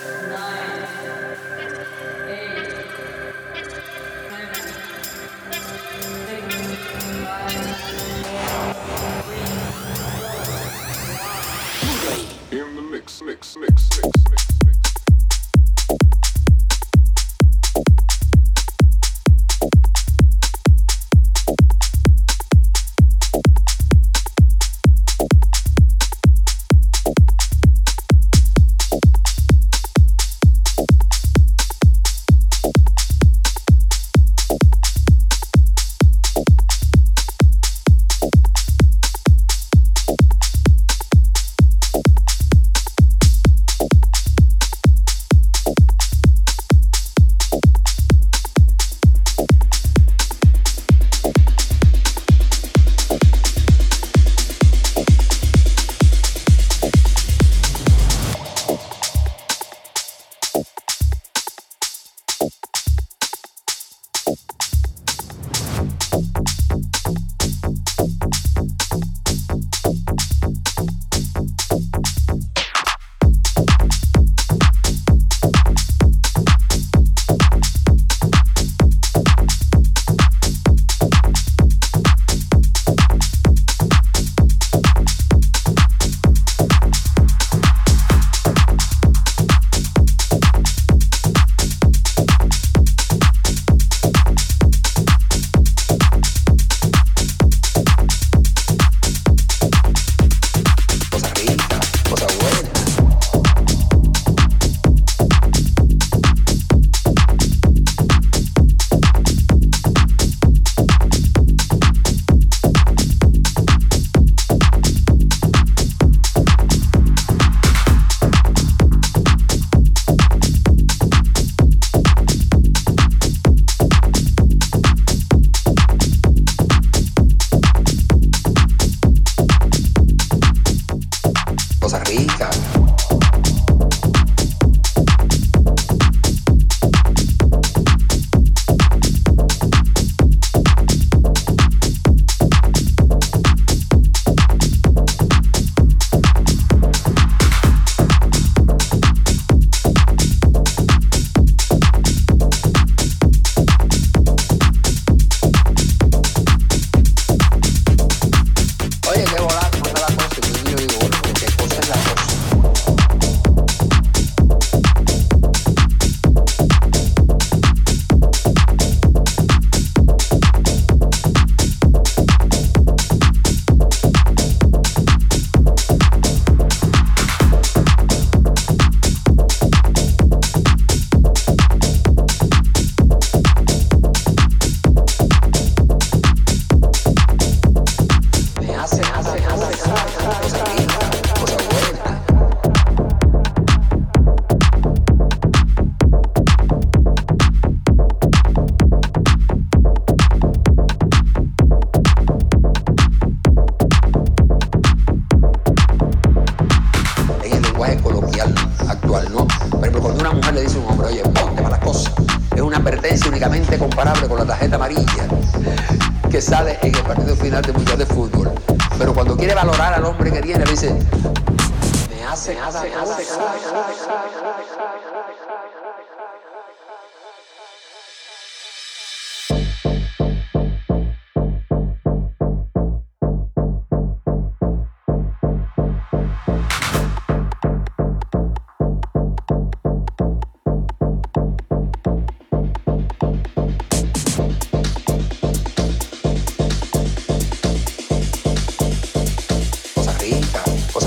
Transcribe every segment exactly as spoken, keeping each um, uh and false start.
Cosa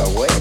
buena.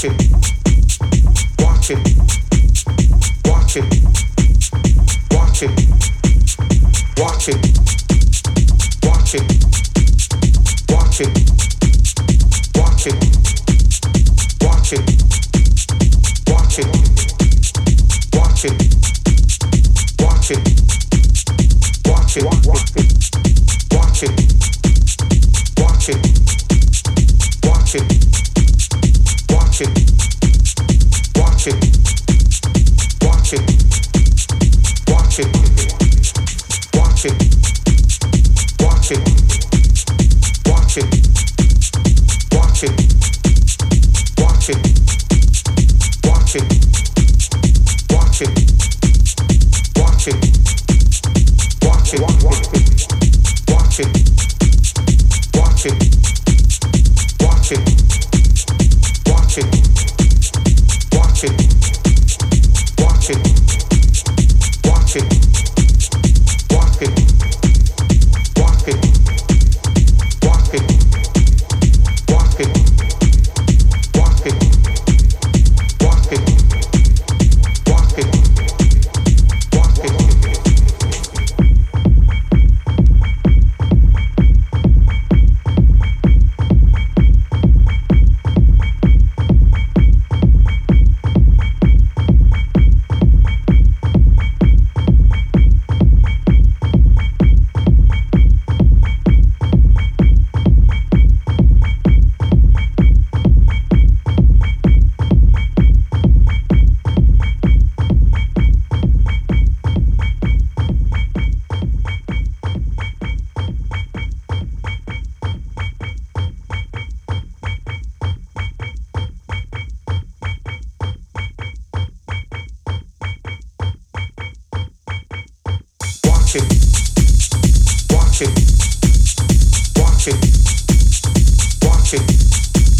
Watch it, watch it,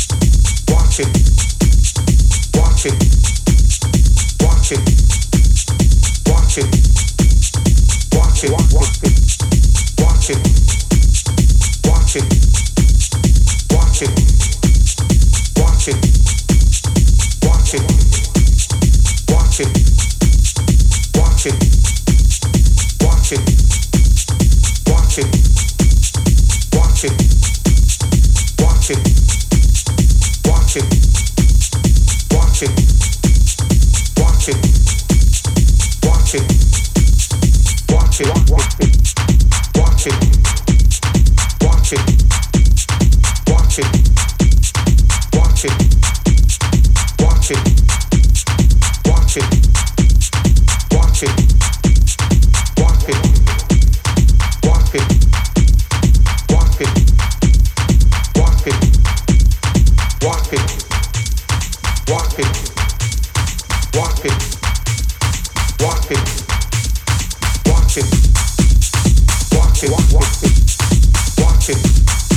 watch it, watch it.